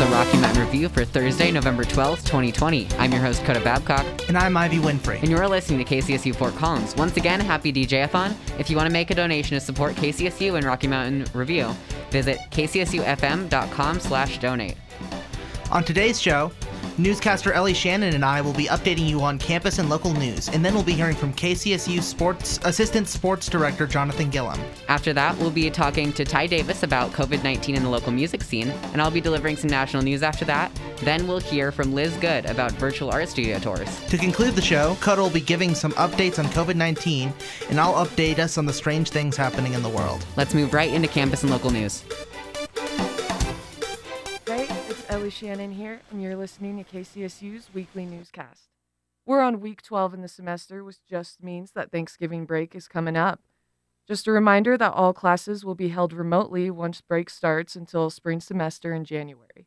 the Rocky Mountain Review for Thursday, November 12th, 2020. I'm your host, Coda Babcock. And I'm Ivy Winfrey. And you're listening to KCSU Fort Collins. Once again, happy DJ-a-thon. If you want to make a donation to support KCSU and Rocky Mountain Review, visit kcsufm.com/donate. On today's show, newscaster Ellie Shannon and I will be updating you on campus and local news, and then we'll be hearing from KCSU Assistant Sports Director Jonathan Gillum. After that, we'll be talking to Ty Davis about COVID-19 in the local music scene, and I'll be delivering some national news after that. Then we'll hear from Liz Good about virtual art studio tours. To conclude the show, Coda will be giving some updates on COVID-19, and I'll update us on the strange things happening in the world. Let's move right into campus and local news. Ellie Shannon here, and you're listening to KCSU's weekly newscast. We're on week 12 in the semester, which just means that Thanksgiving break is coming up. Just a reminder that all classes will be held remotely once break starts until spring semester in January.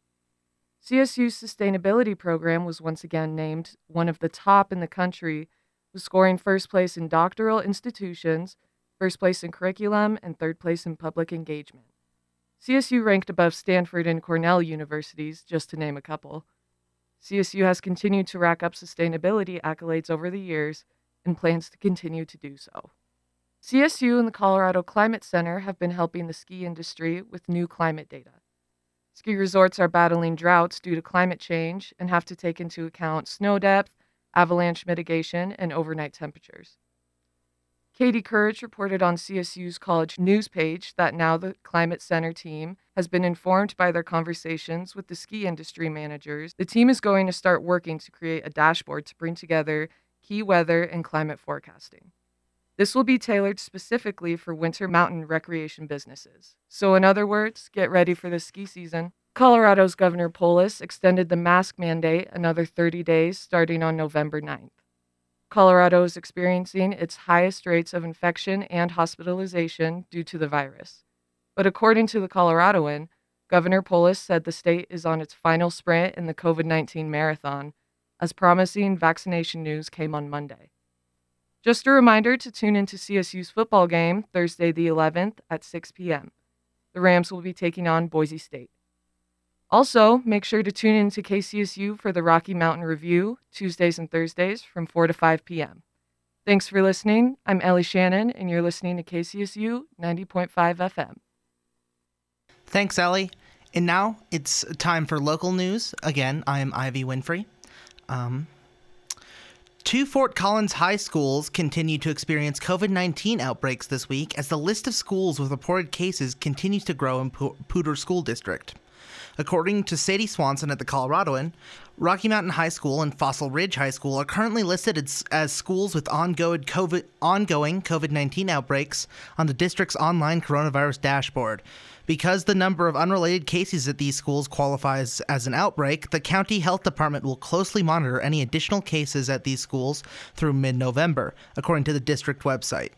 CSU's sustainability program was once again named one of the top in the country, with scoring first place in doctoral institutions, first place in curriculum, and third place in public engagement. CSU ranked above Stanford and Cornell universities, just to name a couple. CSU has continued to rack up sustainability accolades over the years and plans to continue to do so. CSU and the Colorado Climate Center have been helping the ski industry with new climate data. Ski resorts are battling droughts due to climate change and have to take into account snow depth, avalanche mitigation, and overnight temperatures. Katie Courage reported on CSU's college news page that now the Climate Center team has been informed by their conversations with the ski industry managers. The team is going to start working to create a dashboard to bring together key weather and climate forecasting. This will be tailored specifically for winter mountain recreation businesses. So in other words, get ready for the ski season. Colorado's Governor Polis extended the mask mandate another 30 days starting on November 9th. Colorado is experiencing its highest rates of infection and hospitalization due to the virus. But according to the Coloradoan, Governor Polis said the state is on its final sprint in the COVID-19 marathon, as promising vaccination news came on Monday. Just a reminder to tune into CSU's football game Thursday the 11th at 6 p.m. The Rams will be taking on Boise State. Also, make sure to tune in to KCSU for the Rocky Mountain Review, Tuesdays and Thursdays from 4 to 5 p.m. Thanks for listening. I'm Ellie Shannon, and you're listening to KCSU 90.5 FM. Thanks, Ellie. And now it's time for local news. Again, I'm Ivy Winfrey. Two Fort Collins high schools continue to experience COVID-19 outbreaks this week as the list of schools with reported cases continues to grow in Poudre School District. According to Sadie Swanson at the Coloradoan, Rocky Mountain High School and Fossil Ridge High School are currently listed as schools with ongoing COVID-19 outbreaks on the district's online coronavirus dashboard. Because the number of unrelated cases at these schools qualifies as an outbreak, the county health department will closely monitor any additional cases at these schools through mid-November, according to the district website.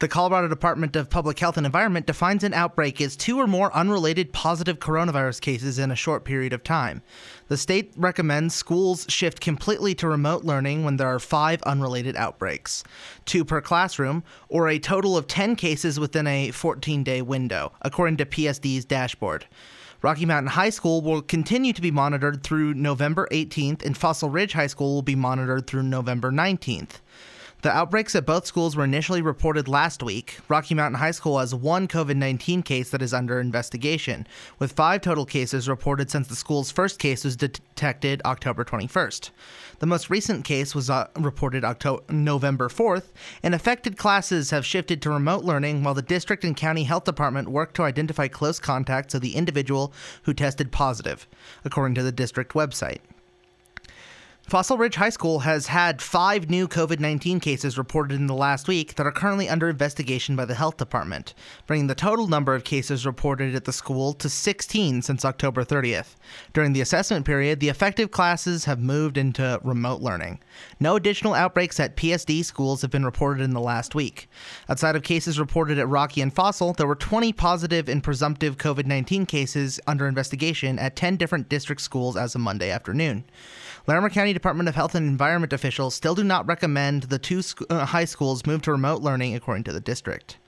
The Colorado Department of Public Health and Environment defines an outbreak as two or more unrelated positive coronavirus cases in a short period of time. The state recommends schools shift completely to remote learning when there are 5 unrelated outbreaks, 2 per classroom, or a total of 10 cases within a 14-day window, according to PSD's dashboard. Rocky Mountain High School will continue to be monitored through November 18th, and Fossil Ridge High School will be monitored through November 19th. The outbreaks at both schools were initially reported last week. Rocky Mountain High School has 1 COVID-19 case that is under investigation, with 5 total cases reported since the school's first case was detected October 21st. The most recent case was reported November 4th, and affected classes have shifted to remote learning while the district and county health department work to identify close contacts of the individual who tested positive, according to the district website. Fossil Ridge High School has had 5 new COVID-19 cases reported in the last week that are currently under investigation by the health department, bringing the total number of cases reported at the school to 16 since October 30th. During the assessment period, the affected classes have moved into remote learning. No additional outbreaks at PSD schools have been reported in the last week. Outside of cases reported at Rocky and Fossil, there were 20 positive and presumptive COVID-19 cases under investigation at 10 different district schools as of Monday afternoon. Larimer County Department of Health and Environment officials still do not recommend the two high schools move to remote learning, according to the district.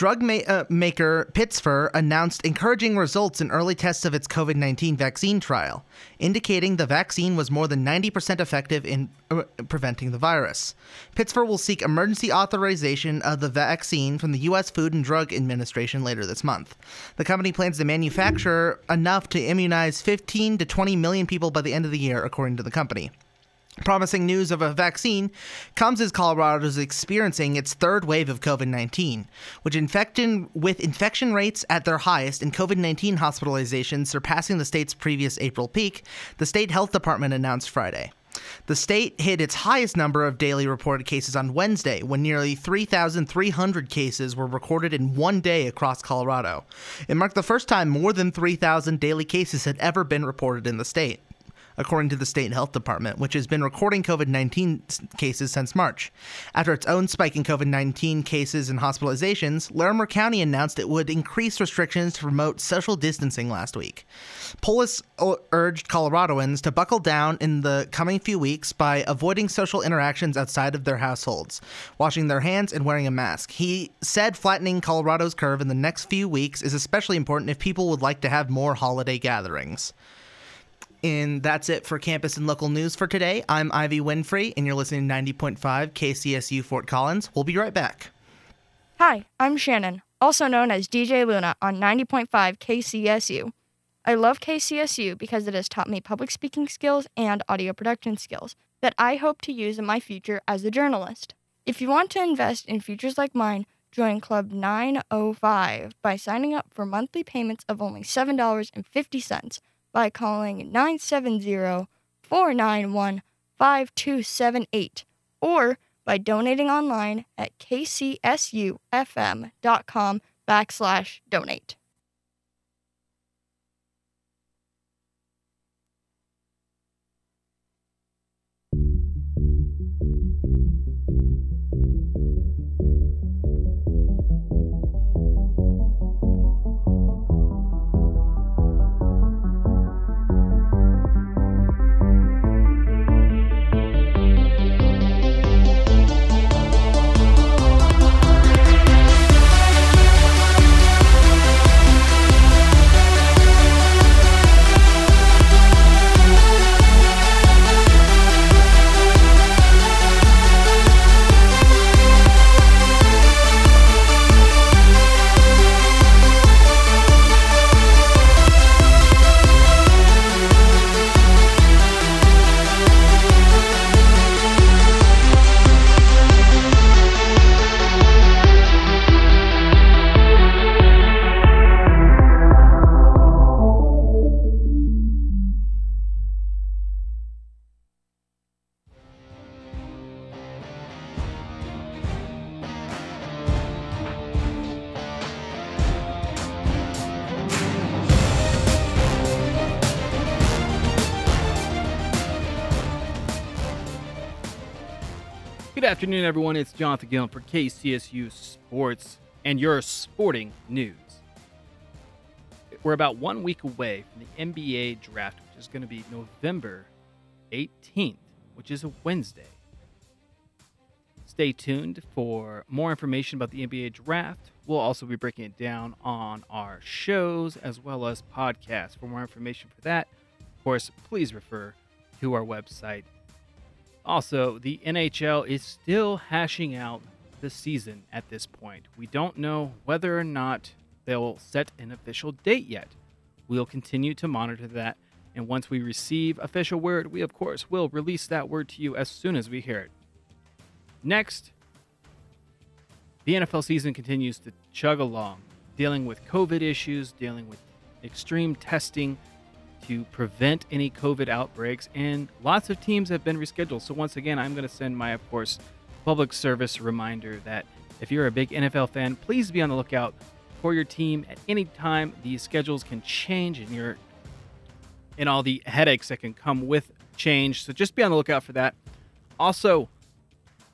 Drug maker Pittsfer announced encouraging results in early tests of its COVID-19 vaccine trial, indicating the vaccine was more than 90% effective in preventing the virus. Pittsfer will seek emergency authorization of the vaccine from the U.S. Food and Drug Administration later this month. The company plans to manufacture enough to immunize 15 to 20 million people by the end of the year, according to the company. Promising news of a vaccine comes as Colorado is experiencing its third wave of COVID-19, with infection rates at their highest and COVID-19 hospitalizations surpassing the state's previous April peak, the state health department announced Friday. The state hit its highest number of daily reported cases on Wednesday, when nearly 3,300 cases were recorded in one day across Colorado. It marked the first time more than 3,000 daily cases had ever been reported in the state, according to the state health department, which has been recording COVID-19 cases since March. After its own spike in COVID-19 cases and hospitalizations, Larimer County announced it would increase restrictions to promote social distancing last week. Polis urged Coloradoans to buckle down in the coming few weeks by avoiding social interactions outside of their households, washing their hands, and wearing a mask. He said flattening Colorado's curve in the next few weeks is especially important if people would like to have more holiday gatherings. And that's it for campus and local news for today. I'm Ivy Winfrey, and you're listening to 90.5 KCSU Fort Collins. We'll be right back. Hi, I'm Shannon, also known as DJ Luna, on 90.5 KCSU. I love KCSU because it has taught me public speaking skills and audio production skills that I hope to use in my future as a journalist. If you want to invest in futures like mine, join Club 905 by signing up for monthly payments of only $7.50. by calling 970-491-5278 or by donating online at kcsufm.com/donate. Good afternoon, everyone. It's Jonathan Gillum for KCSU Sports and your sporting news. We're about 1 week away from the NBA draft, which is going to be November 18th, which is a Wednesday. Stay tuned for more information about the NBA draft. We'll also be breaking it down on our shows as well as podcasts. For more information for that, of course, please refer to our website. Also, the NHL is still hashing out the season at this point. We don't know whether or not they'll set an official date yet. We'll continue to monitor that, and once we receive official word, we, of course, will release that word to you as soon as we hear it. Next, the NFL season continues to chug along, dealing with COVID issues, dealing with extreme testing to prevent any COVID outbreaks, and lots of teams have been rescheduled. So once again, I'm going to send my, of course, public service reminder that if you're a big NFL fan, please be on the lookout for your team at any time. These schedules can change, and all the headaches that can come with change. So just be on the lookout for that. Also,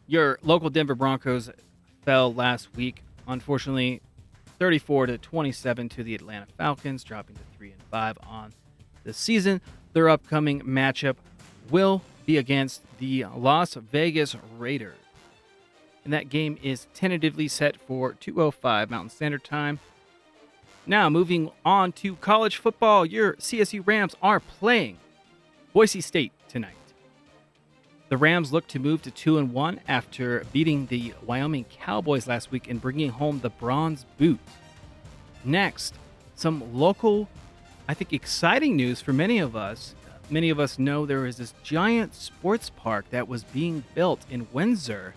your local Denver Broncos fell last week, unfortunately, 34-27 to the Atlanta Falcons, dropping to 3-5 on the season. Their upcoming matchup will be against the Las Vegas Raiders. and that game is tentatively set for 2:05 Mountain Standard Time. Now, moving on to college football, your CSU Rams are playing Boise State tonight. The Rams look to move to 2-1 after beating the Wyoming Cowboys last week and bringing home the bronze boot. Next, some local, I think, exciting news for many of us. Many of us know there is this giant sports park that was being built in Windsor.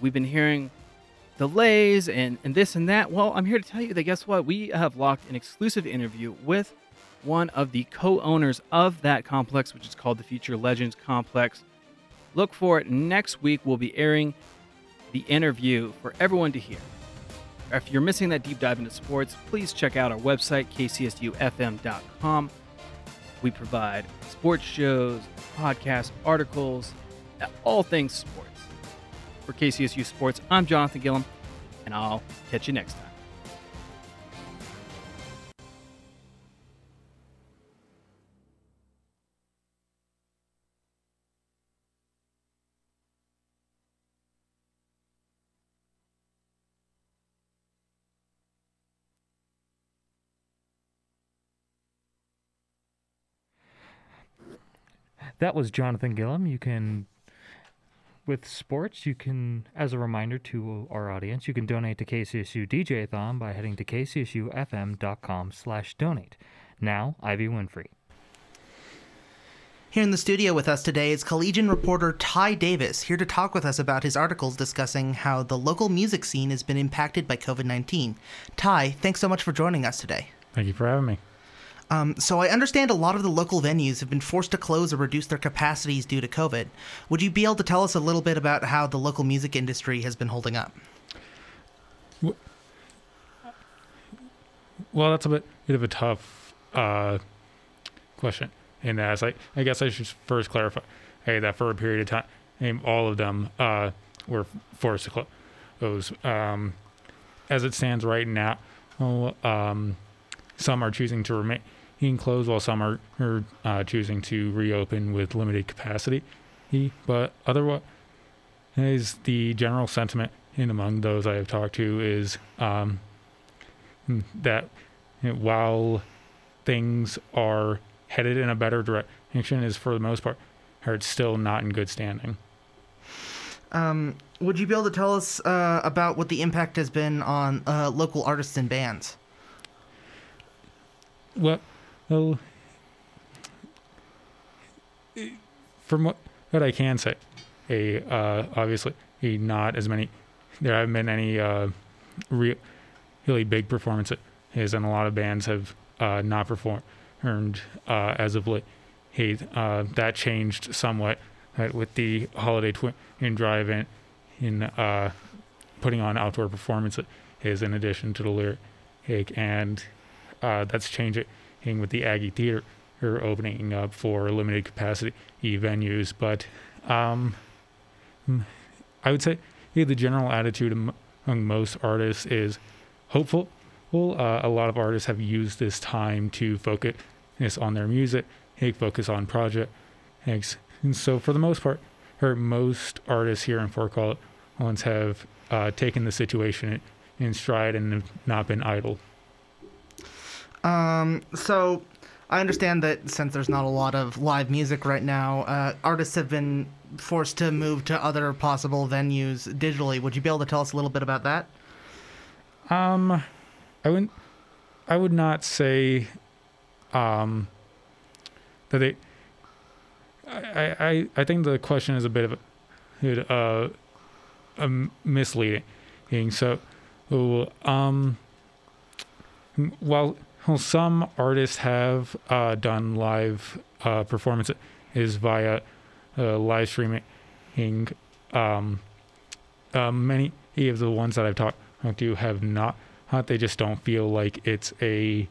We've been hearing delays and this and that. Well, I'm here to tell you that guess what? We have locked an exclusive interview with one of the co-owners of that complex, which is called the Future Legends Complex. Look for it next week. We'll be airing the interview for everyone to hear. If you're missing that deep dive into sports, please check out our website, kcsufm.com. We provide sports shows, podcasts, articles, all things sports. For KCSU Sports, I'm Jonathan Gillum, and I'll catch you next time. That was Jonathan Gillum. You can, with sports, you can, as a reminder to our audience, you can donate to KCSU DJ-a-thon by heading to kcsufm.com/donate. Now, Ivy Winfrey. Here in the studio with us today is Collegian reporter Ty Davis, here to talk with us about his articles discussing how the local music scene has been impacted by COVID-19. Ty, thanks so much for joining us today. Thank you for having me. So I understand a lot of the local venues have been forced to close or reduce their capacities due to COVID. Would you be able to tell us a little bit about how the local music industry has been holding up? Well, that's a bit of a tough question. And as I guess I should first clarify that for a period of time, all of them were forced to close. As it stands right now, some are choosing to remain closed, while some are choosing to reopen with limited capacity. But otherwise, the general sentiment in among those I have talked to is that while things are headed in a better direction, is for the most part, it's still not in good standing. Would you be able to tell us about what the impact has been on local artists and bands? Well, from what I can say, obviously not as many. There haven't been any really big performances, and a lot of bands have not performed as of late. That changed somewhat with the holiday Twin Drive and in putting on outdoor performances, in addition to the Lyric and. That's changing with the Aggie Theater opening up for limited capacity venues. But I would say the general attitude among most artists is hopeful. Well, a lot of artists have used this time to focus on their music, focus on projects. And so for the most part, most artists here in Fort Collins have taken the situation in stride and have not been idle. So I understand that since there's not a lot of live music right now, artists have been forced to move to other possible venues digitally. Would you be able to tell us a little bit about that? I would not say that they. I think the question is a bit of a misleading. So, while some artists have done live performances via live streaming, many of the ones that I've talked to have not. They just don't feel like it's a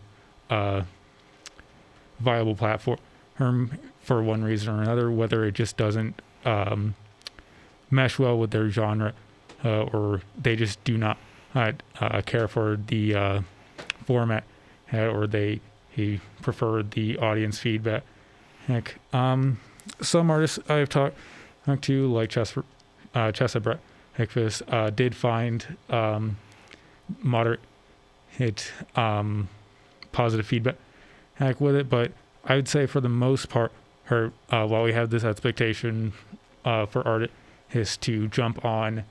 viable platform for one reason or another, whether it just doesn't mesh well with their genre or they just do not care for the format. Or he preferred the audience feedback. Some artists I've talked to, like Chesa Brett, Eckfist did find moderate positive feedback with it, but I would say for the most part, while we have this expectation for artists to jump on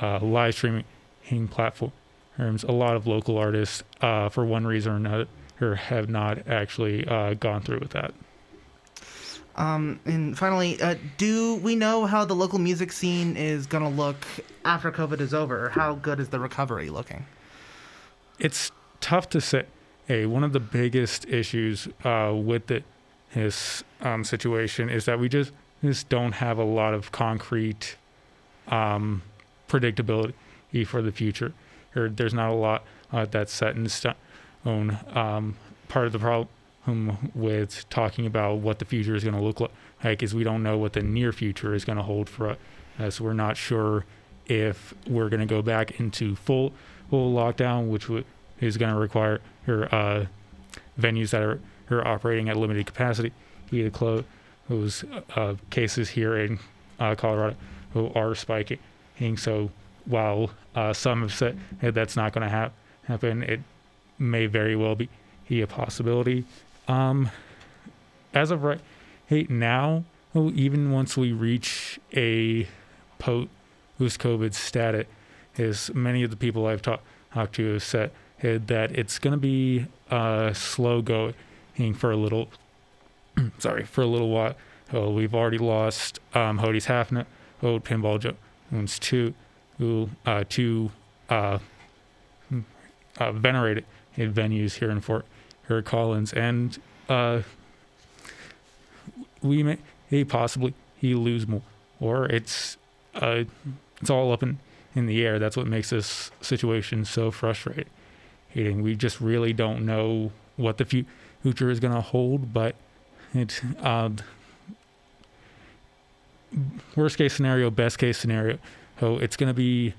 live streaming platforms, a lot of local artists, for one reason or another, have not actually gone through with that. And finally, do we know how the local music scene is going to look after COVID is over? How good is the recovery looking? It's tough to say. One of the biggest issues with this situation is that we just don't have a lot of concrete predictability for the future. There's not a lot that's set in stone. Part of the problem with talking about what the future is going to look like is we don't know what the near future is going to hold for us. We're not sure if we're going to go back into full lockdown, which is going to require venues that are operating at limited capacity to close. Those cases here in Colorado who are spiking. So while some have said that's not going to happen, it may very well be a possibility. As of right now, even once we reach a post-COVID status, as many of the people I've talked to have said that it's going to be slow going for a little. For a little while. We've already lost Hodie's Halfnut, Pinball Jones too, two venerated venues here in Fort Collins, and we may possibly lose more. Or it's all up in the air. That's what makes this situation so frustrating. We just really don't know what the future is going to hold, but it worst case scenario, best case scenario, it's going to be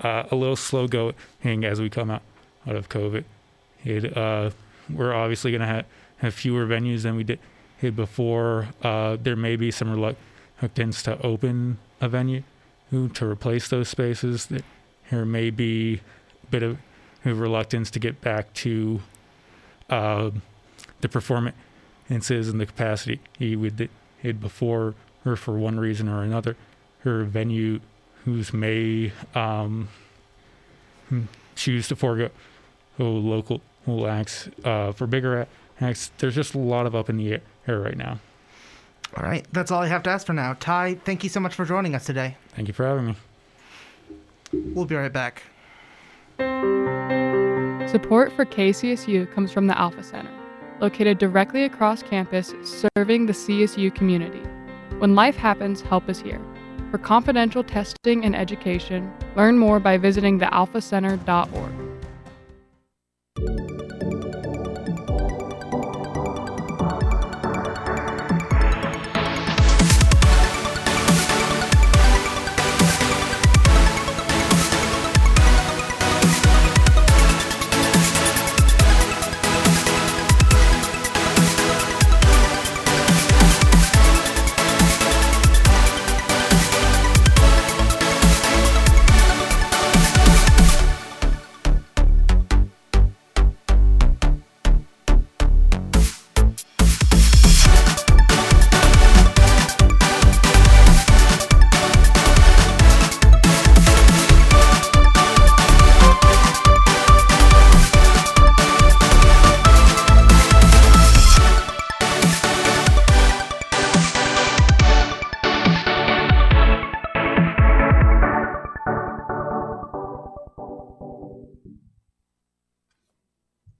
a little slow going as we come out of COVID. We're obviously going to have fewer venues than we did before. There may be some reluctance to open a venue to replace those spaces. There may be a bit of reluctance to get back to the performance and the capacity we did before, or for one reason or another. Her venue may choose to forego local acts for bigger acts. There's just a lot of up in the air right now. All right. That's all I have to ask for now. Ty, thank you so much for joining us today. Thank you for having me. We'll be right back. Support for KCSU comes from the Alpha Center, located directly across campus, serving the CSU community. When life happens, help is here. For confidential testing and education, learn more by visiting thealphacenter.org.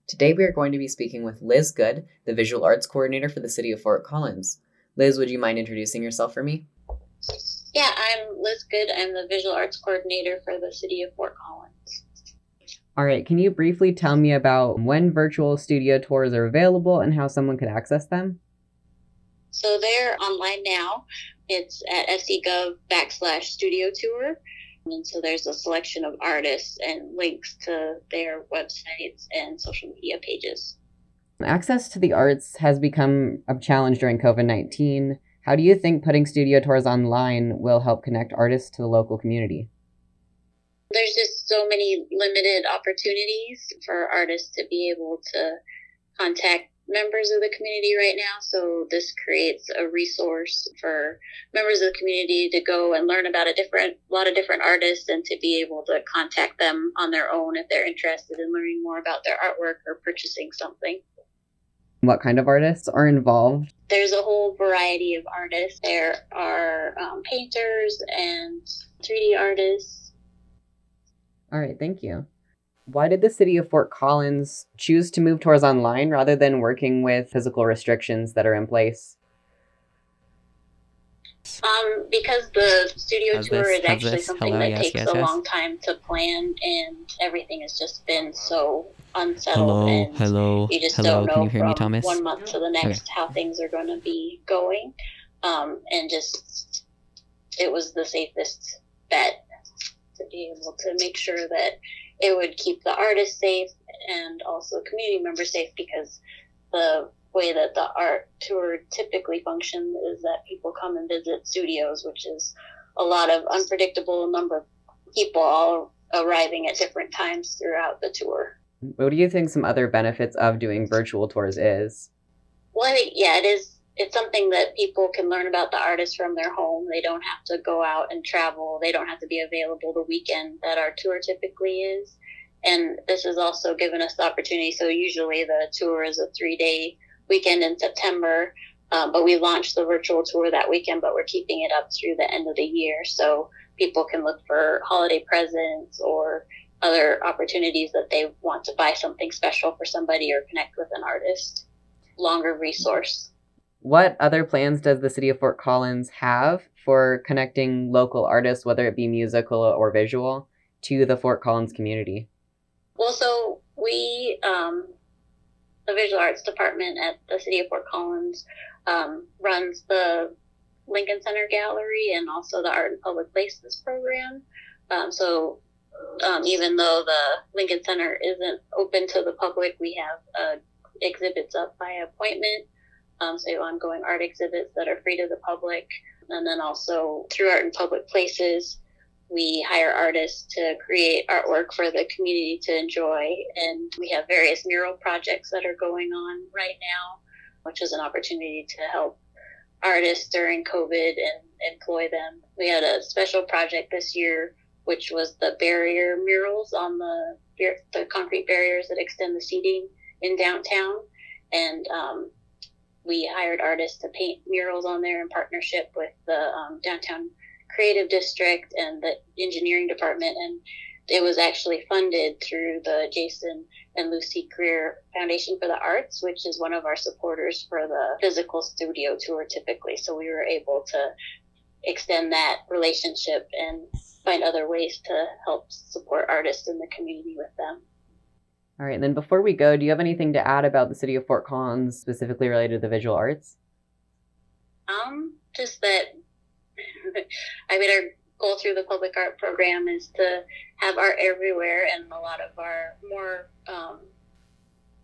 Today we are going to be speaking with Liz Good, the Visual Arts Coordinator for the City of Fort Collins. Liz, would you mind introducing yourself for me? Yeah, I'm Liz Good. I'm the Visual Arts Coordinator for the City of Fort Collins. All right, can you briefly tell me about when virtual studio tours are available and how someone could access them? So they're online now. It's at sc.gov/studio tour. And so there's a selection of artists and links to their websites and social media pages. Access to the arts has become a challenge during COVID-19. How do you think putting studio tours online will help connect artists to the local community? there's just so many limited opportunities for artists to be able to contact members of the community right now. So this creates a resource for members of the community to go and learn about a lot of different artists and to be able to contact them on their own if they're interested in learning more about their artwork or purchasing something. What kind of artists are involved? There's a whole variety of artists. There are painters and 3D artists. All right, thank you. Why did the city of Fort Collins choose to move tours online rather than working with physical restrictions that are in place? Because the studio tour is actually something that takes a long time to plan, and everything has just been so unsettled. You just don't know from one month to the next how things are going to be going. And just, it was the safest bet to be able to make sure that it would keep the artists safe and also community members safe, because the way that the art tour typically functions is that people come and visit studios, which is a lot of unpredictable number of people all arriving at different times throughout the tour. What do you think some other benefits of doing virtual tours is? Well, I think, it is. It's something that people can learn about the artists from their home. They don't have to go out and travel. They don't have to be available the weekend that our tour typically is. And this has also given us the opportunity. So usually the tour is a 3-day weekend in September, but we launched the virtual tour that weekend, but we're keeping it up through the end of the year. So people can look for holiday presents or other opportunities that they want to buy something special for somebody or connect with an artist. Longer resource. What other plans does the city of Fort Collins have for connecting local artists, whether it be musical or visual, to the Fort Collins community? Well, so we, the visual arts department at the city of Fort Collins, runs the Lincoln Center gallery and also the Art in Public Places program. So even though the Lincoln Center isn't open to the public, we have exhibits up by appointment. So you have ongoing art exhibits that are free to the public. And then also through Art in Public Places, we hire artists to create artwork for the community to enjoy. And we have various mural projects that are going on right now, which is an opportunity to help artists during COVID and employ them. We had a special project this year, which was the barrier murals on the concrete barriers that extend the seating in downtown. And we hired artists to paint murals on there in partnership with the Downtown Creative District and the engineering department. And it was actually funded through the Jason and Lucy Greer Foundation for the Arts, which is one of our supporters for the physical studio tour typically. So we were able to extend that relationship and find other ways to help support artists in the community with them. All right, and then before we go, do you have anything to add about the city of Fort Collins, specifically related to the visual arts? Just that, I mean, our goal through the public art program is to have art everywhere, and a lot of our more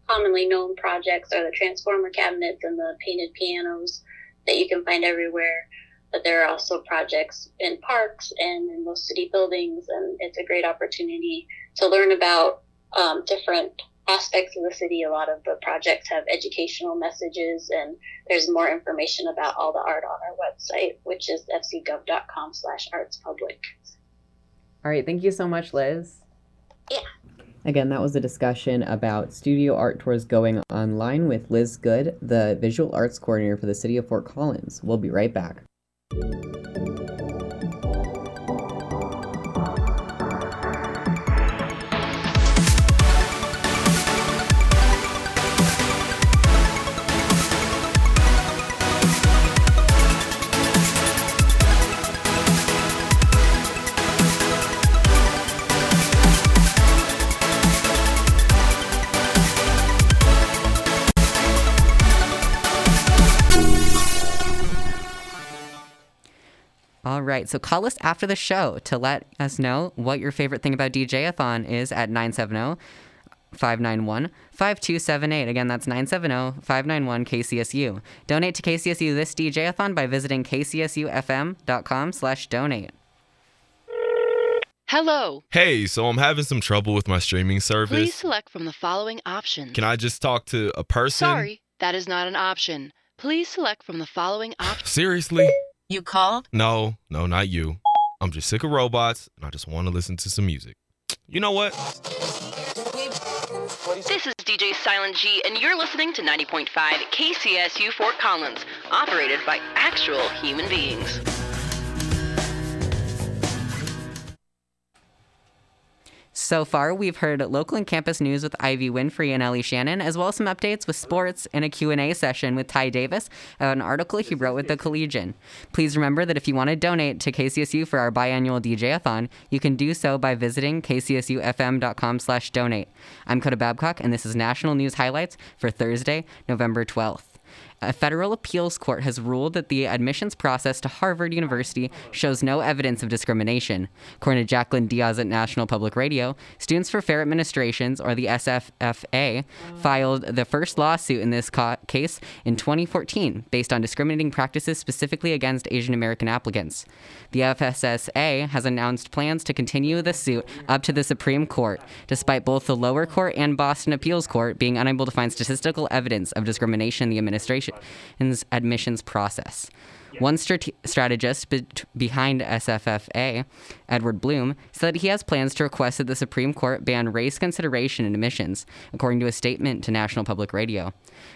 commonly known projects are the transformer cabinets and the painted pianos that you can find everywhere. But there are also projects in parks and in most city buildings, and it's a great opportunity to learn about different aspects of the city. A lot of the projects have educational messages, and there's more information about all the art on our website, which is fcgov.com/artspublic. All right, thank you so much, Liz. Yeah. Again, that was a discussion about studio art tours going online with Liz Good, the visual arts coordinator for the city of Fort Collins. We'll be right back. All right, so call us after the show to let us know what your favorite thing about DJ-a-thon is at 970-591-5278. Again, that's 970-591-KCSU. Donate to KCSU this DJ-a-thon by visiting kcsufm.com/donate. Hello. Hey, so I'm having some trouble with my streaming service. Please select from the following options. Can I just talk to a person? Sorry, that is not an option. Please select from the following options. Seriously? You called? No, not you. I'm just sick of robots, and I just want to listen to some music. You know what? This is DJ Silent G, and you're listening to 90.5 KCSU Fort Collins, operated by actual human beings. So far, we've heard local and campus news with Ivy Winfrey and Ellie Shannon, as well as some updates with sports and a Q&A session with Ty Davis about an article he wrote with the Collegian. Please remember that if you want to donate to KCSU for our biannual DJ-a-thon, you can do so by visiting kcsufm.com/donate. I'm Coda Babcock, and this is National News Highlights for Thursday, November 12th. A federal appeals court has ruled that the admissions process to Harvard University shows no evidence of discrimination. According to Jacqueline Diaz at National Public Radio, Students for Fair Admissions, or the SFFA, filed the first lawsuit in this case in 2014 based on discriminating practices specifically against Asian American applicants. The FSSA has announced plans to continue the suit up to the Supreme Court, despite both the lower court and Boston Appeals Court being unable to find statistical evidence of discrimination in the administration admissions process. One strategist behind SFFA, Edward Bloom, said he has plans to request that the Supreme Court ban race consideration in admissions, according to a statement to National Public Radio.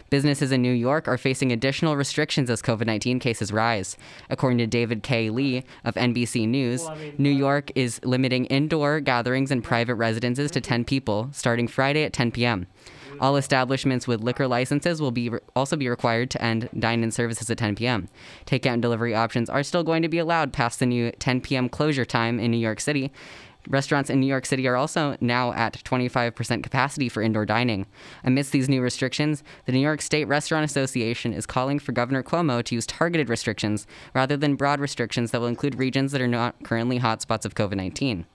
Businesses in New York are facing additional restrictions as COVID-19 cases rise. According to David K. Lee of NBC News, New York is limiting indoor gatherings and private residences to 10 people, starting Friday at 10 p.m. All establishments with liquor licenses will also be required to end dine-in services at 10 p.m. Takeout and delivery options are still going to be allowed past the new 10 p.m. closure time in New York City. Restaurants in New York City are also now at 25% capacity for indoor dining. Amidst these new restrictions, the New York State Restaurant Association is calling for Governor Cuomo to use targeted restrictions rather than broad restrictions that will include regions that are not currently hotspots of COVID-19.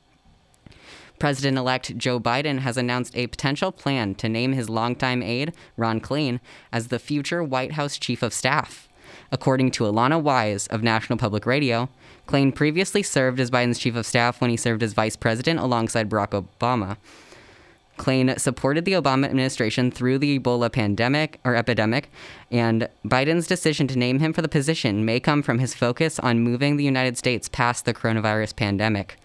President-elect Joe Biden has announced a potential plan to name his longtime aide, Ron Klain, as the future White House Chief of Staff. According to Alana Wise of National Public Radio, Klain previously served as Biden's Chief of Staff when he served as Vice President alongside Barack Obama. Klain supported the Obama administration through the Ebola epidemic, and Biden's decision to name him for the position may come from his focus on moving the United States past the coronavirus pandemic.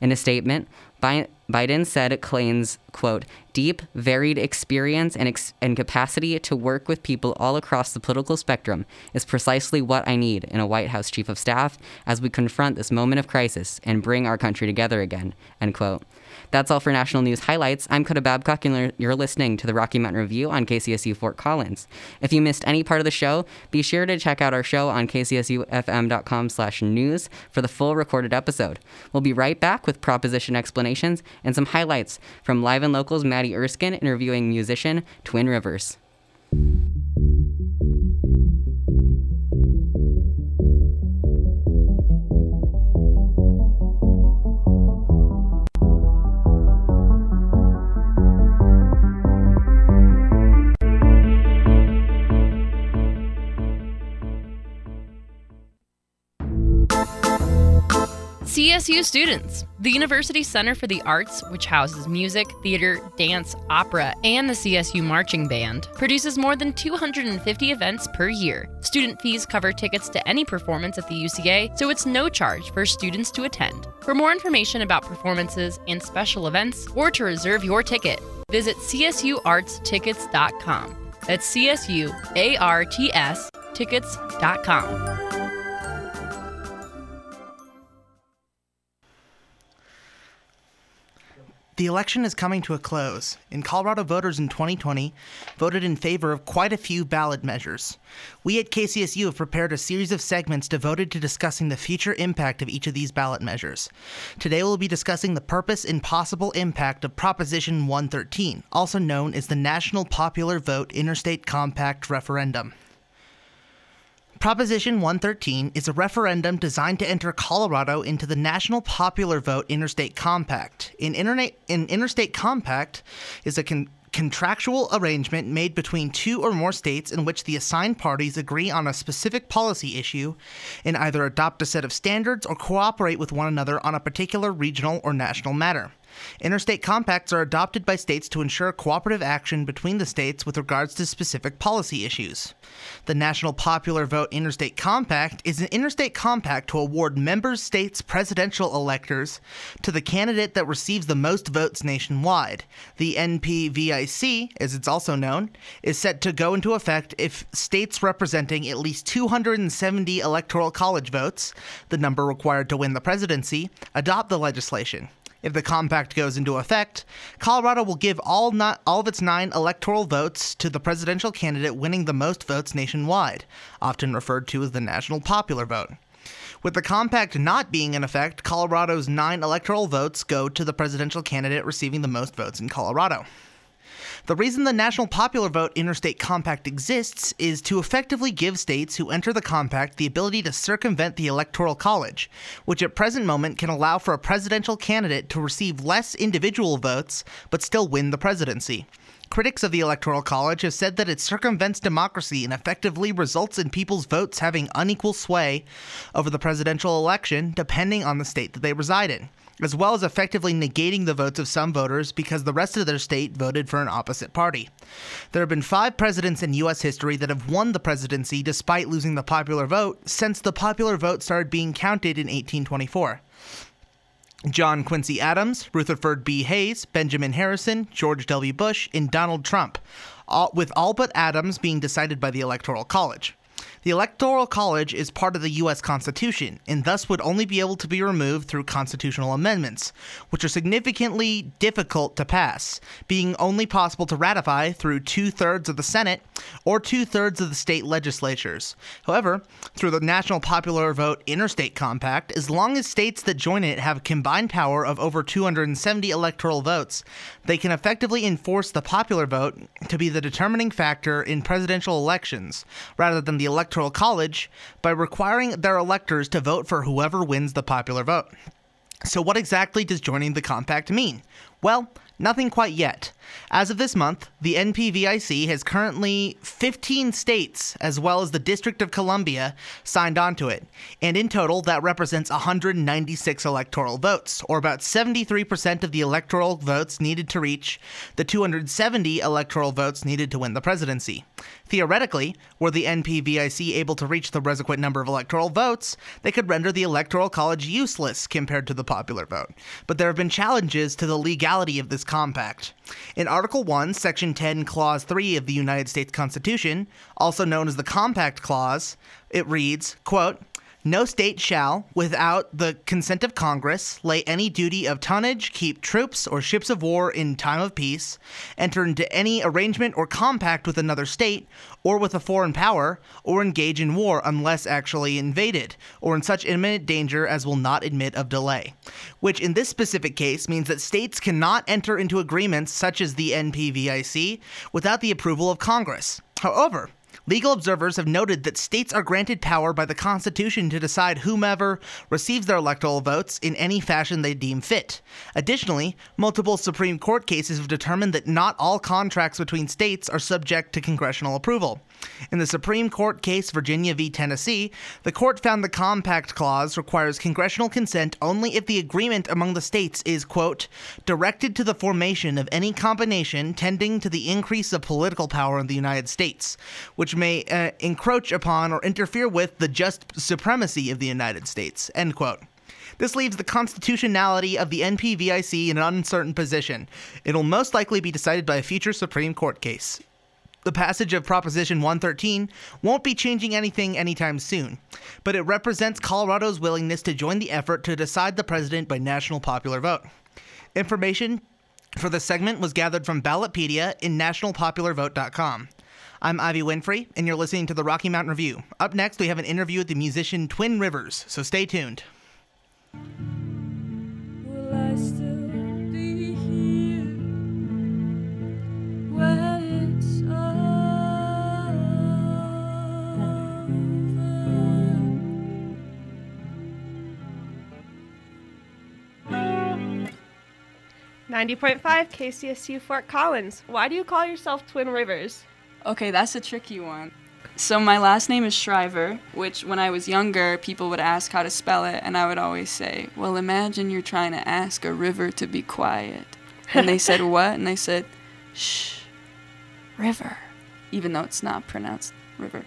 In a statement, Biden said Klain's, quote, deep, varied experience and capacity to work with people all across the political spectrum is precisely what I need in a White House chief of staff as we confront this moment of crisis and bring our country together again, end quote. That's all for National News Highlights. I'm Coda Babcock, and you're listening to the Rocky Mountain Review on KCSU Fort Collins. If you missed any part of the show, be sure to check out our show on kcsufm.com/news for the full recorded episode. We'll be right back with proposition explanations and some highlights from Live and Local's Maddie Erskine interviewing musician Twin Rivers. CSU students, the University Center for the Arts, which houses music, theater, dance, opera, and the CSU Marching Band, produces more than 250 events per year. Student fees cover tickets to any performance at the UCA, so it's no charge for students to attend. For more information about performances and special events, or to reserve your ticket, visit csuartstickets.com. That's csuartstickets.com. The election is coming to a close, and Colorado voters in 2020 voted in favor of quite a few ballot measures. We at KCSU have prepared a series of segments devoted to discussing the future impact of each of these ballot measures. Today we'll be discussing the purpose and possible impact of Proposition 113, also known as the National Popular Vote Interstate Compact Referendum. Proposition 113 is a referendum designed to enter Colorado into the National Popular Vote Interstate Compact. An Interstate Compact is a con- contractual arrangement made between two or more states in which the assigned parties agree on a specific policy issue and either adopt a set of standards or cooperate with one another on a particular regional or national matter. Interstate compacts are adopted by states to ensure cooperative action between the states with regards to specific policy issues. The National Popular Vote Interstate Compact is an interstate compact to award member states' presidential electors to the candidate that receives the most votes nationwide. The NPVIC, as it's also known, is set to go into effect if states representing at least 270 Electoral College votes, the number required to win the presidency, adopt the legislation. If the compact goes into effect, Colorado will give all of its 9 electoral votes to the presidential candidate winning the most votes nationwide, often referred to as the National Popular Vote. With the compact not being in effect, Colorado's 9 electoral votes go to the presidential candidate receiving the most votes in Colorado. The reason the National Popular Vote Interstate Compact exists is to effectively give states who enter the compact the ability to circumvent the Electoral College, which at present moment can allow for a presidential candidate to receive less individual votes but still win the presidency. Critics of the Electoral College have said that it circumvents democracy and effectively results in people's votes having unequal sway over the presidential election depending on the state that they reside in, as well as effectively negating the votes of some voters because the rest of their state voted for an opposite party. There have been 5 presidents in U.S. history that have won the presidency despite losing the popular vote since the popular vote started being counted in 1824. John Quincy Adams, Rutherford B. Hayes, Benjamin Harrison, George W. Bush, and Donald Trump, with all but Adams being decided by the Electoral College. The Electoral College is part of the U.S. Constitution, and thus would only be able to be removed through constitutional amendments, which are significantly difficult to pass, being only possible to ratify through 2/3 of the Senate or 2/3 of the state legislatures. However, through the National Popular Vote Interstate Compact, as long as states that join it have a combined power of over 270 electoral votes, they can effectively enforce the popular vote to be the determining factor in presidential elections, rather than the Electoral College, by requiring their electors to vote for whoever wins the popular vote. So what exactly does joining the compact mean? Well, nothing quite yet. As of this month, the NPVIC has currently 15 states, as well as the District of Columbia, signed onto it, and in total, that represents 196 electoral votes, or about 73% of the electoral votes needed to reach the 270 electoral votes needed to win the presidency. Theoretically, were the NPVIC able to reach the requisite number of electoral votes, they could render the Electoral College useless compared to the popular vote. But there have been challenges to the legality of this compact. In Article 1, Section 10, Clause 3 of the United States Constitution, also known as the Compact Clause, it reads, quote, "No state shall, without the consent of Congress, lay any duty of tonnage, keep troops or ships of war in time of peace, enter into any arrangement or compact with another state, or with a foreign power, or engage in war unless actually invaded, or in such imminent danger as will not admit of delay." Which in this specific case means that states cannot enter into agreements such as the NPVIC without the approval of Congress. However, legal observers have noted that states are granted power by the Constitution to decide whomever receives their electoral votes in any fashion they deem fit. Additionally, multiple Supreme Court cases have determined that not all contracts between states are subject to congressional approval. In the Supreme Court case Virginia v. Tennessee, the court found the Compact Clause requires congressional consent only if the agreement among the states is, quote, "directed to the formation of any combination tending to the increase of political power in the United States," which may encroach upon or interfere with the just supremacy of the United States, end quote. This leaves the constitutionality of the NPVIC in an uncertain position. It'll most likely be decided by a future Supreme Court case. The passage of Proposition 113 won't be changing anything anytime soon, but it represents Colorado's willingness to join the effort to decide the president by national popular vote. Information for this segment was gathered from Ballotpedia and nationalpopularvote.com. I'm Ivy Winfrey, and you're listening to the Rocky Mountain Review. Up next, we have an interview with the musician Twin Rivers, so stay tuned. Will I still be here when it's over? 90.5 KCSU Fort Collins. Why do you call yourself Twin Rivers? Okay, that's a tricky one. So my last name is Shriver, which when I was younger, people would ask how to spell it, and I would always say, well, imagine you're trying to ask a river to be quiet. And they said, what? And I said, shh, river, even though it's not pronounced river.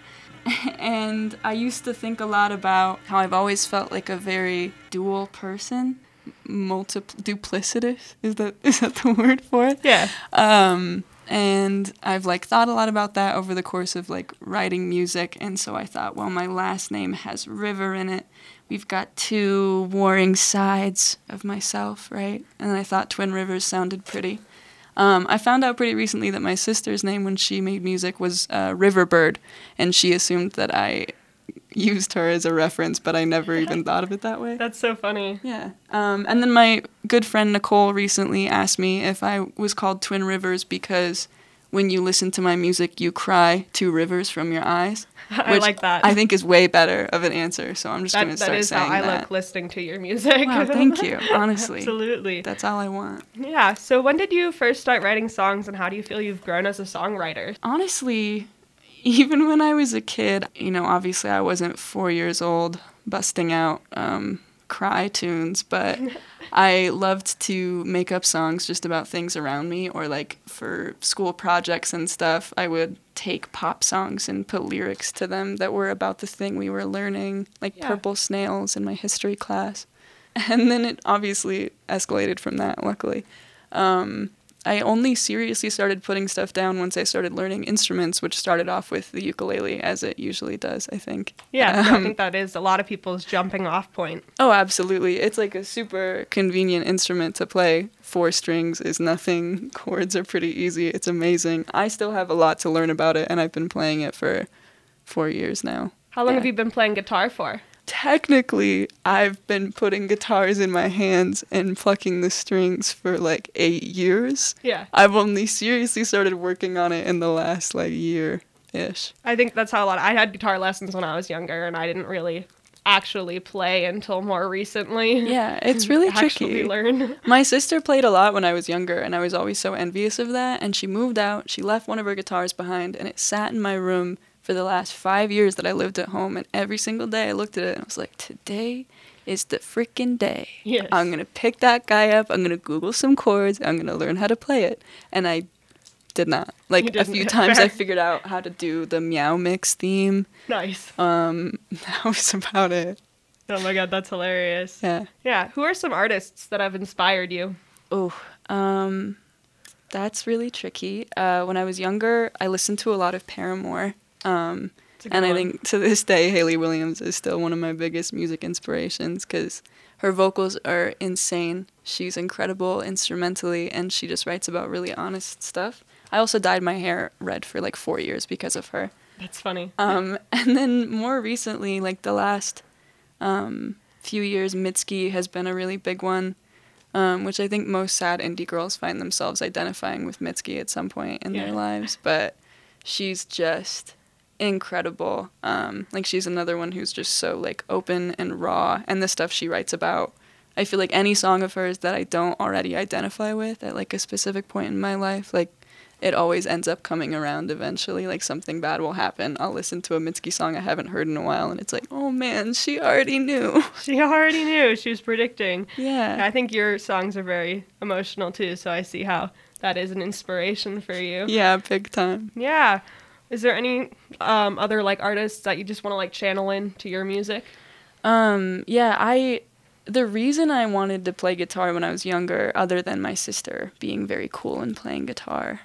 And I used to think a lot about how I've always felt like a very dual person, duplicitous, is that the word for it? Yeah. And I've thought a lot about that over the course of writing music, and so I thought, well, my last name has river in it. We've got two warring sides of myself, right? And I thought Twin Rivers sounded pretty. I found out pretty recently that my sister's name when she made music was Riverbird, and she assumed that I used her as a reference, but I never even thought of it that way. That's so funny. Yeah. And then my good friend Nicole recently asked me if I was called Twin Rivers because when you listen to my music, you cry two rivers from your eyes. I like that. I think is way better of an answer, so I'm just going to start saying that. That is how I look listening to your music. Wow, thank you, honestly. Absolutely. That's all I want. Yeah, so when did you first start writing songs, and how do you feel you've grown as a songwriter? Honestly, even when I was a kid, obviously I wasn't 4 years old busting out cry tunes, but I loved to make up songs just about things around me, or for school projects and stuff, I would take pop songs and put lyrics to them that were about the thing we were learning, Purple Snails in my history class. And then it obviously escalated from that, luckily. I only seriously started putting stuff down once I started learning instruments, which started off with the ukulele, as it usually does, I think. Yeah, I think that is a lot of people's jumping off point. Oh, absolutely. It's a super convenient instrument to play. 4 strings is nothing. Chords are pretty easy. It's amazing. I still have a lot to learn about it, and I've been playing it for 4 years now. How long have you been playing guitar for? Technically, I've been putting guitars in my hands and plucking the strings for 8 years. Yeah. I've only seriously started working on it in the last year-ish. I think that's how I had guitar lessons when I was younger, and I didn't really actually play until more recently. Yeah, it's really tricky. Learn. My sister played a lot when I was younger, and I was always so envious of that, and she moved out, she left one of her guitars behind, and it sat in my room for the last 5 years that I lived at home, and every single day I looked at it and I was like, today is the freaking day. Yes. I'm going to pick that guy up, I'm going to Google some chords, I'm going to learn how to play it. And I did not. A few times I figured out how to do the Meow Mix theme. Nice. That was about it. Oh my god, that's hilarious. Yeah. Yeah. Who are some artists that have inspired you? Oh, that's really tricky. When I was younger, I listened to a lot of Paramore. And I think to this day, Hayley Williams is still one of my biggest music inspirations because her vocals are insane. She's incredible instrumentally, and she just writes about really honest stuff. I also dyed my hair red for 4 years because of her. That's funny. And then more recently, the last few years, Mitski has been a really big one, which I think most sad indie girls find themselves identifying with Mitski at some point in their lives. But she's just incredible. She's another one who's just so open and raw, and the stuff she writes about, I feel any song of hers that I don't already identify with at a specific point in my life, it always ends up coming around eventually. Something bad will happen, I'll listen to a Mitski song I haven't heard in a while, and it's oh man, she already knew she was predicting. Yeah, I think your songs are very emotional too, so I see how that is an inspiration for you. Yeah, big time. Yeah. Is there any other artists that you just want to channel into your music? The reason I wanted to play guitar when I was younger, other than my sister being very cool and playing guitar,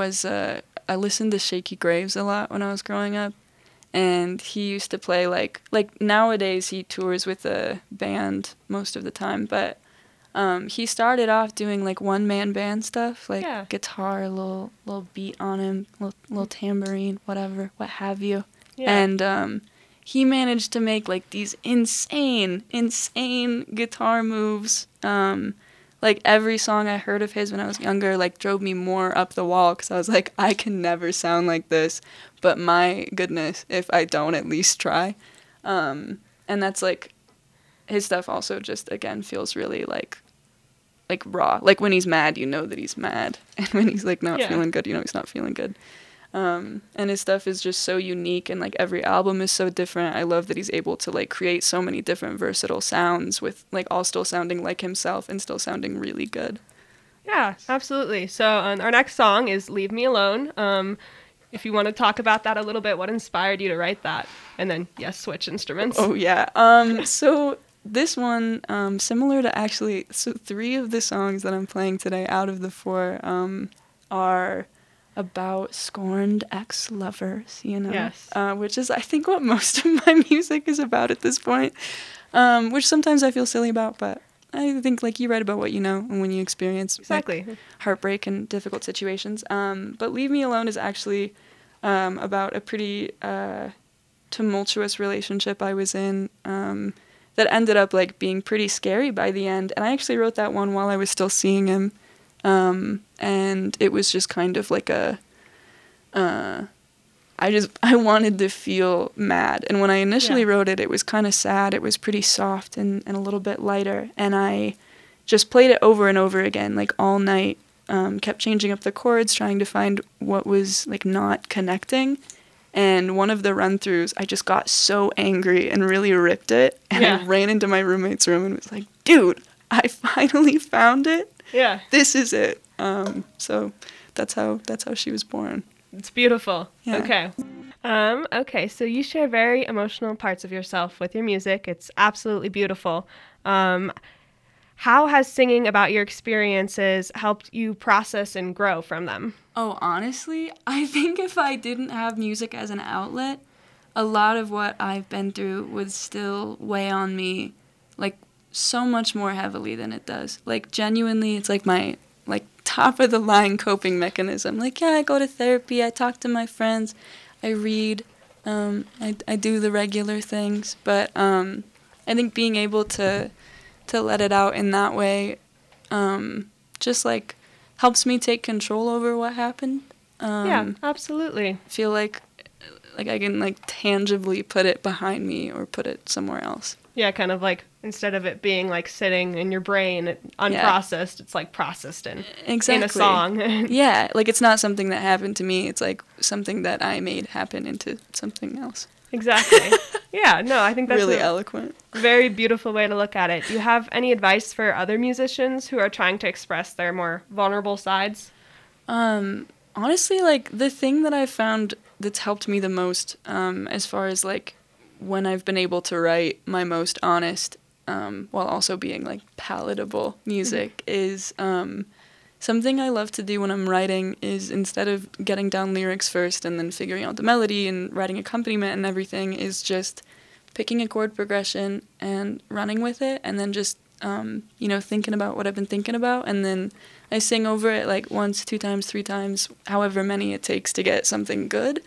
was I listened to Shaky Graves a lot when I was growing up, and he used to play nowadays he tours with a band most of the time, but he started off doing one-man band stuff, guitar, little beat on him, little tambourine, whatever, what have you. Yeah. And he managed to make these insane guitar moves. Every song I heard of his when I was younger drove me more up the wall, because I was I can never sound like this, but my goodness, if I don't at least try. And that's his stuff also just again feels really like raw. Like when he's mad, you know that he's mad, and when he's like not feeling good, you know he's not feeling good. And his stuff is just so unique, and like every album is so different. I love that he's able to like create so many different versatile sounds with like all still sounding like himself and still sounding really good. Yeah, absolutely. So our next song is Leave Me Alone. If you want to talk about that a little bit, what inspired you to write that? And then, yes, switch instruments. Oh, yeah. So this one, similar to actually, so three of the songs that I'm playing today out of the four are about scorned ex-lovers, you know? Yes. Which is, I think, what most of my music is about at this point, which sometimes I feel silly about, but I think, like, you write about what you know and when you experience like, heartbreak and difficult situations. But Leave Me Alone is actually about a pretty tumultuous relationship I was in that ended up, like, being pretty scary by the end. And I actually wrote that one while I was still seeing him. And it was just kind of like a... I wanted to feel mad. And when I initially wrote it, it was kind of sad. It was pretty soft and a little bit lighter. And I just played it over and over again, like all night, kept changing up the chords, trying to find what was like not connecting. And one of the run-throughs, I just got so angry and really ripped it. And I ran into my roommate's room and was like, dude, I finally found it. Yeah. This is it. So that's how she was born. It's beautiful. Yeah. Okay. Okay, so you share very emotional parts of yourself with your music. It's absolutely beautiful. How has singing about your experiences helped you process and grow from them? Oh, honestly, I think if I didn't have music as an outlet, a lot of what I've been through would still weigh on me, like, so much more heavily than it does. Like, genuinely, it's like my... like top of the line coping mechanism. Like, yeah, I go to therapy, I talk to my friends, I read, I do the regular things, but I think being able to let it out in that way just like helps me take control over what happened. Yeah, absolutely. Feel like I can like tangibly put it behind me or put it somewhere else. Yeah, kind of like instead of it being like sitting in your brain unprocessed, it's like processed in a song. Yeah, like it's not something that happened to me. It's like something that I made happen into something else. Exactly. Yeah, no, I think that's really eloquent. Very beautiful way to look at it. Do you have any advice for other musicians who are trying to express their more vulnerable sides? Honestly, like the thing that I found that's helped me the most as far as like when I've been able to write my most honest while also being like palatable music is something I love to do when I'm writing is instead of getting down lyrics first and then figuring out the melody and writing accompaniment and everything is just picking a chord progression and running with it and then just you know thinking about what I've been thinking about and then I sing over it like once, two times, three times, however many it takes to get something good.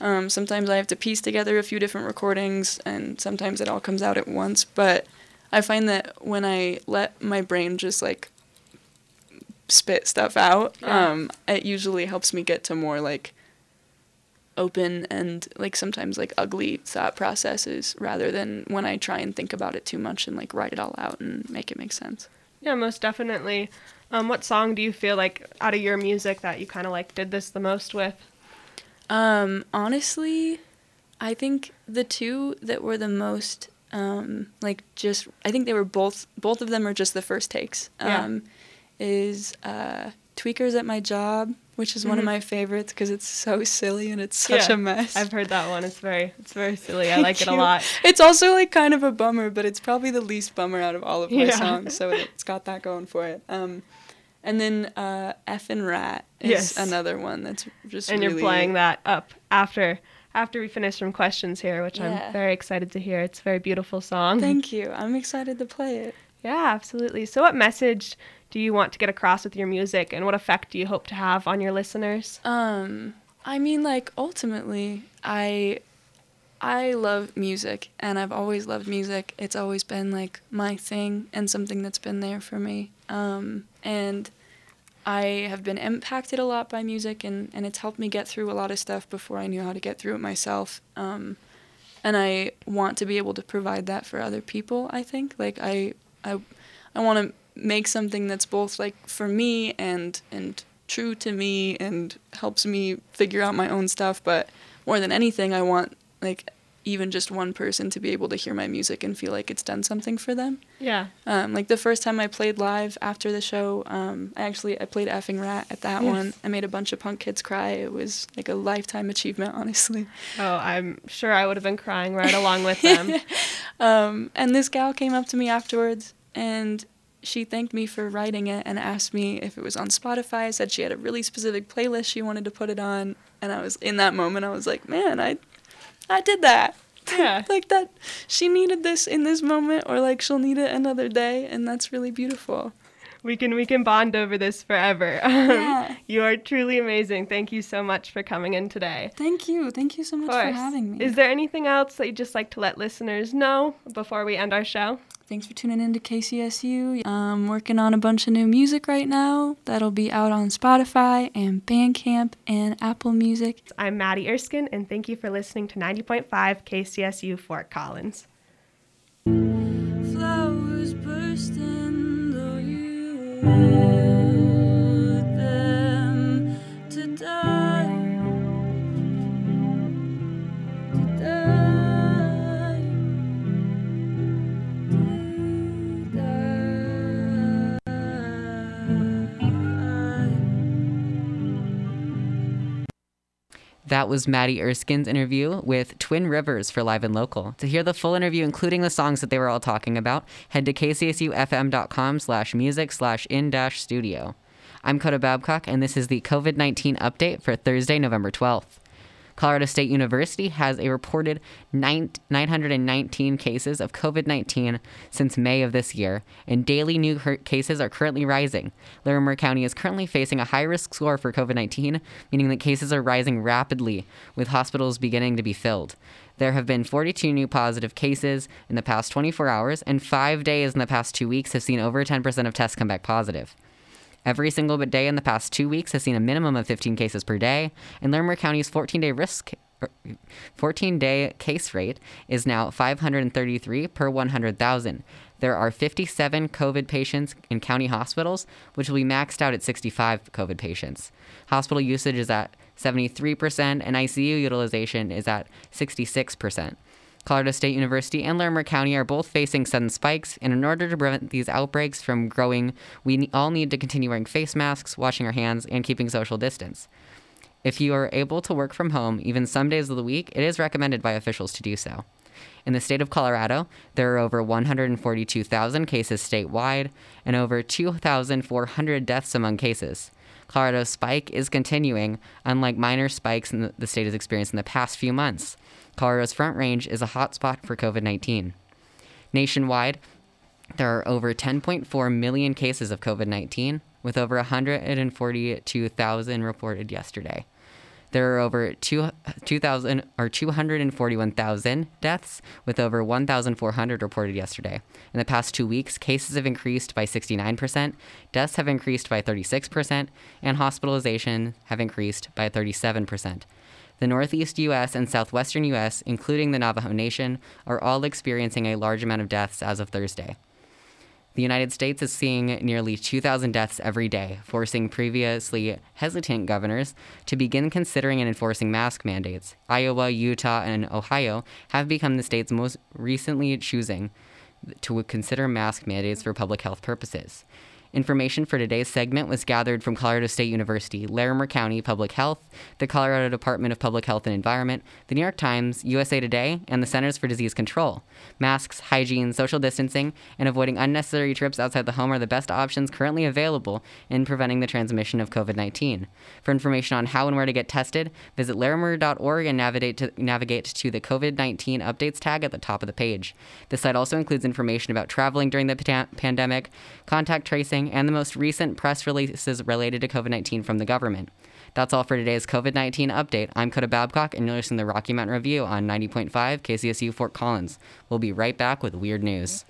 Sometimes I have to piece together a few different recordings, and sometimes it all comes out at once, but I find that when I let my brain just, like, spit stuff out, it usually helps me get to more, like, open and, like, sometimes, like, ugly thought processes rather than when I try and think about it too much and, like, write it all out and make it make sense. Yeah, most definitely. What song do you feel like, out of your music, that you kind of, like, did this the most with? Honestly, I think the two that were the most, I think they were both of them are just the first takes, is Tweakers at My Job, which is one of my favorites because it's so silly and it's such a mess. I've heard that one. It's very silly. I like it a lot. It's also like kind of a bummer, but it's probably the least bummer out of all of my songs, so it's got that going for it. And then F'n Rat is another one that's just and really... And you're playing that up after we finish some questions here, which I'm very excited to hear. It's a very beautiful song. Thank you. I'm excited to play it. Yeah, absolutely. So what message do you want to get across with your music, and what effect do you hope to have on your listeners? I mean, like, ultimately, I love music, and I've always loved music. It's always been, like, my thing and something that's been there for me. And I have been impacted a lot by music, and it's helped me get through a lot of stuff before I knew how to get through it myself. And I want to be able to provide that for other people, I think. Like, I want to make something that's both like for me and true to me and helps me figure out my own stuff. But more than anything, I want like even just one person to be able to hear my music and feel like it's done something for them. Yeah. Like the first time I played live after the show, I played F'n Rat at that one. I made a bunch of punk kids cry. It was like a lifetime achievement, honestly. Oh, I'm sure I would have been crying right along with them. And this gal came up to me afterwards and she thanked me for writing it and asked me if it was on Spotify, said she had a really specific playlist she wanted to put it on. And I was in that moment, I was like, man, I did that. Yeah. Like that, she needed this in this moment, or like she'll need it another day, and that's really beautiful. We can bond over this forever. Yeah. You are truly amazing. Thank you so much for coming in today. Thank you so much for having me. Is there anything else that you'd just like to let listeners know before we end our show? Thanks for tuning in to KCSU. I'm working on a bunch of new music right now. That'll be out on Spotify and Bandcamp and Apple Music. I'm Maddie Erskine, and thank you for listening to 90.5 KCSU Fort Collins. Flowers bursting, though you want them to die. That was Maddie Erskine's interview with Twin Rivers for Live and Local. To hear the full interview, including the songs that they were all talking about, head to kcsufm.com/music/in-studio. I'm Coda Babcock, and this is the COVID-19 update for Thursday, November 12th. Colorado State University has a reported 919 cases of COVID-19 since May of this year, and daily new cases are currently rising. Larimer County is currently facing a high-risk score for COVID-19, meaning that cases are rising rapidly, with hospitals beginning to be filled. There have been 42 new positive cases in the past 24 hours, and 5 days in the past 2 weeks have seen over 10% of tests come back positive. Every single day in the past 2 weeks has seen a minimum of 15 cases per day, and Larimer County's 14-day case rate is now 533 per 100,000. There are 57 COVID patients in county hospitals, which will be maxed out at 65 COVID patients. Hospital usage is at 73%, and ICU utilization is at 66%. Colorado State University and Larimer County are both facing sudden spikes, and in order to prevent these outbreaks from growing, we all need to continue wearing face masks, washing our hands, and keeping social distance. If you are able to work from home, even some days of the week, it is recommended by officials to do so. In the state of Colorado, there are over 142,000 cases statewide and over 2,400 deaths among cases. Colorado's spike is continuing, unlike minor spikes the state has experienced in the past few months. Colorado's Front Range is a hotspot for COVID-19. Nationwide, there are over 10.4 million cases of COVID-19, with over 142,000 reported yesterday. There are over 241,000 deaths, with over 1,400 reported yesterday. In the past 2 weeks, cases have increased by 69%, deaths have increased by 36%, and hospitalizations have increased by 37%. The Northeast U.S. and Southwestern U.S., including the Navajo Nation, are all experiencing a large amount of deaths as of Thursday. The United States is seeing nearly 2,000 deaths every day, forcing previously hesitant governors to begin considering and enforcing mask mandates. Iowa, Utah, and Ohio have become the states most recently choosing to consider mask mandates for public health purposes. Information for today's segment was gathered from Colorado State University, Larimer County Public Health, the Colorado Department of Public Health and Environment, the New York Times, USA Today, and the Centers for Disease Control. Masks, hygiene, social distancing, and avoiding unnecessary trips outside the home are the best options currently available in preventing the transmission of COVID-19. For information on how and where to get tested, visit larimer.org and navigate to the COVID-19 updates tab at the top of the page. This site also includes information about traveling during the pandemic, contact tracing, and the most recent press releases related to COVID-19 from the government. That's all for today's COVID-19 update. I'm Coda Babcock, and you're listening to the Rocky Mountain Review on 90.5 KCSU Fort Collins. We'll be right back with Weird News.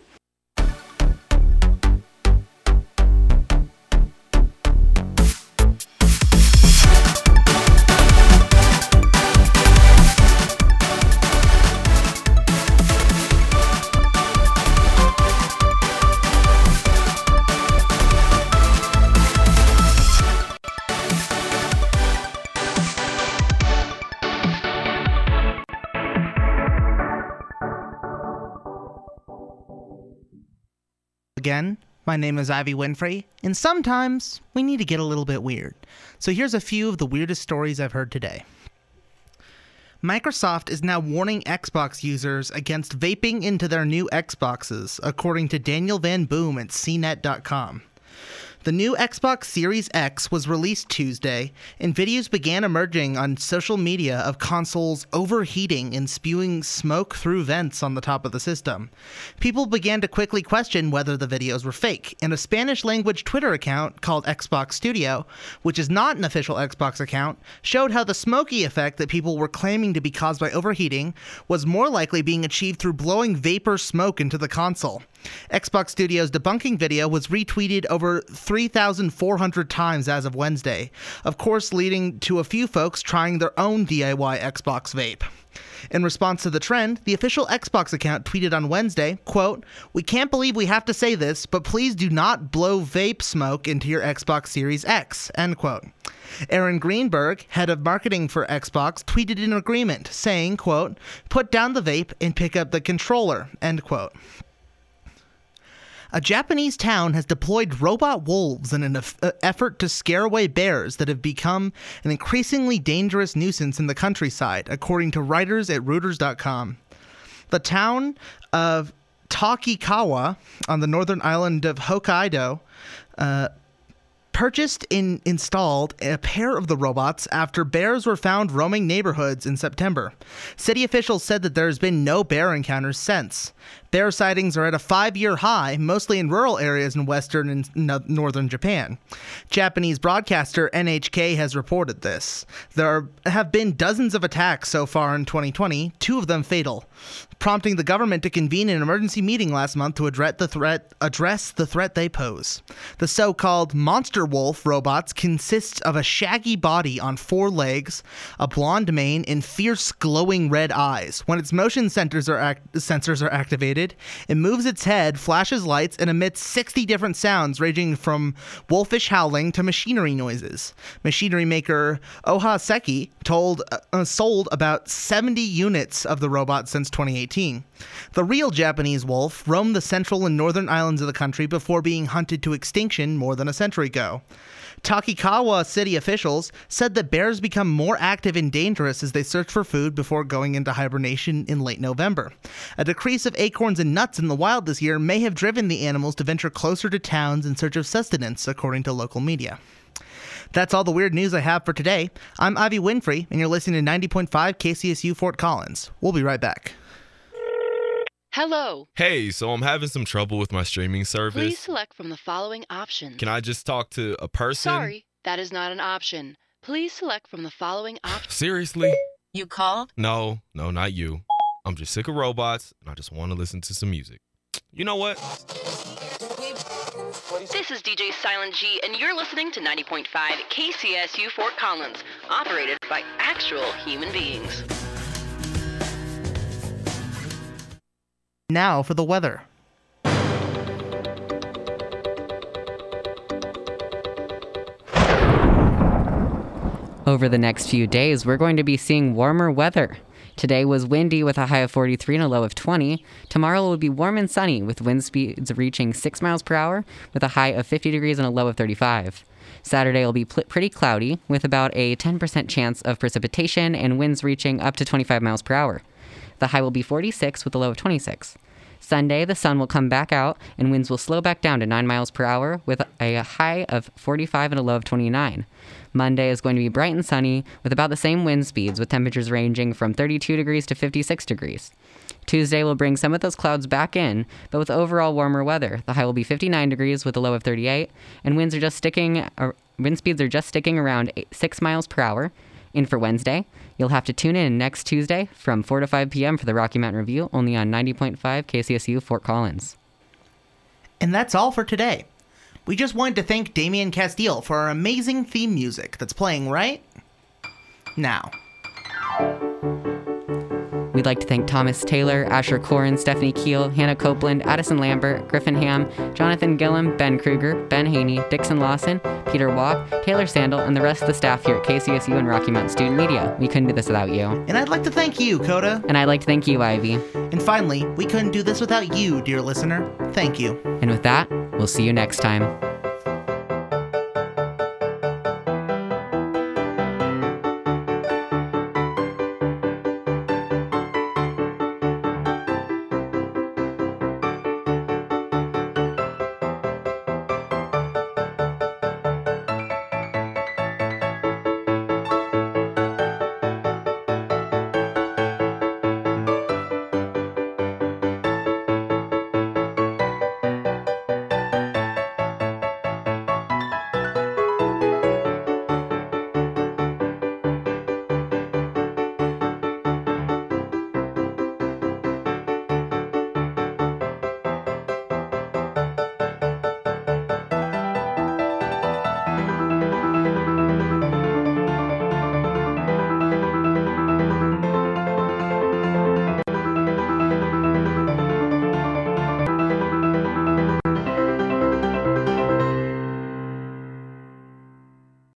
Again, my name is Ivy Winfrey, and sometimes we need to get a little bit weird. So here's a few of the weirdest stories I've heard today. Microsoft is now warning Xbox users against vaping into their new Xboxes, according to Daniel Van Boom at CNET.com. The new Xbox Series X was released Tuesday, and videos began emerging on social media of consoles overheating and spewing smoke through vents on the top of the system. People began to quickly question whether the videos were fake, and a Spanish-language Twitter account called Xbox Studio, which is not an official Xbox account, showed how the smoky effect that people were claiming to be caused by overheating was more likely being achieved through blowing vapor smoke into the console. Xbox Studio's debunking video was retweeted over 3,400 times as of Wednesday, of course leading to a few folks trying their own DIY Xbox vape. In response to the trend, the official Xbox account tweeted on Wednesday, quote, "We can't believe we have to say this, but please do not blow vape smoke into your Xbox Series X," end quote. Aaron Greenberg, head of marketing for Xbox, tweeted an agreement saying, quote, "Put down the vape and pick up the controller," end quote. A Japanese town has deployed robot wolves in an effort to scare away bears that have become an increasingly dangerous nuisance in the countryside, according to writers at Reuters.com. The town of Takikawa on the northern island of Hokkaido purchased and installed a pair of the robots after bears were found roaming neighborhoods in September. City officials said that there has been no bear encounters since. Bear sightings are at a 5-year high, mostly in rural areas in western and northern Japan. Japanese broadcaster NHK has reported this. There have been dozens of attacks so far in 2020, 2 of them fatal, prompting the government to convene an emergency meeting last month to address the threat they pose. The so-called monster wolf robots consists of a shaggy body on 4 legs, a blonde mane, and fierce glowing red eyes. When its motion sensors are activated, it moves its head, flashes lights, and emits 60 different sounds ranging from wolfish howling to machinery noises. Machinery maker Ohaseki sold about 70 units of the robot since 2018. The real Japanese wolf roamed the central and northern islands of the country before being hunted to extinction more than a century ago. Takikawa city officials said that bears become more active and dangerous as they search for food before going into hibernation in late November. A decrease of acorns and nuts in the wild this year may have driven the animals to venture closer to towns in search of sustenance, according to local media. That's all the weird news I have for today. I'm Ivy Winfrey, and you're listening to 90.5 KCSU Fort Collins. We'll be right back. Hello. Hey, so I'm having some trouble with my streaming service. Please select from the following options. Can I just talk to a person? Sorry, that is not an option. Please select from the following options. Seriously? You called? No, not you. I'm just sick of robots, and I just want to listen to some music. You know what? This is DJ Silent G, and you're listening to 90.5 KCSU Fort Collins, operated by actual human beings. Now for the weather. Over the next few days, we're going to be seeing warmer weather. Today was windy with a high of 43 and a low of 20. Tomorrow will be warm and sunny with wind speeds reaching 6 miles per hour with a high of 50 degrees and a low of 35. Saturday will be pretty cloudy with about a 10% chance of precipitation and winds reaching up to 25 miles per hour. The high will be 46 with a low of 26. Sunday, the sun will come back out and winds will slow back down to 9 miles per hour with a high of 45 and a low of 29. Monday is going to be bright and sunny with about the same wind speeds with temperatures ranging from 32 degrees to 56 degrees. Tuesday will bring some of those clouds back in, but with overall warmer weather. The high will be 59 degrees with a low of 38, and wind speeds are just sticking around 6 miles per hour. And for Wednesday, you'll have to tune in next Tuesday from 4 to 5 p.m. for the Rocky Mountain Review, only on 90.5 KCSU Fort Collins. And that's all for today. We just wanted to thank Damian Castile for our amazing theme music that's playing right now. We'd like to thank Thomas Taylor, Asher Corin, Stephanie Keel, Hannah Copeland, Addison Lambert, Griffin Ham, Jonathan Gillum, Ben Kruger, Ben Haney, Dixon Lawson, Peter Waugh, Taylor Sandel, and the rest of the staff here at KCSU and Rocky Mountain Student Media. We couldn't do this without you. And I'd like to thank you, Coda. And I'd like to thank you, Ivy. And finally, we couldn't do this without you, dear listener. Thank you. And with that, we'll see you next time.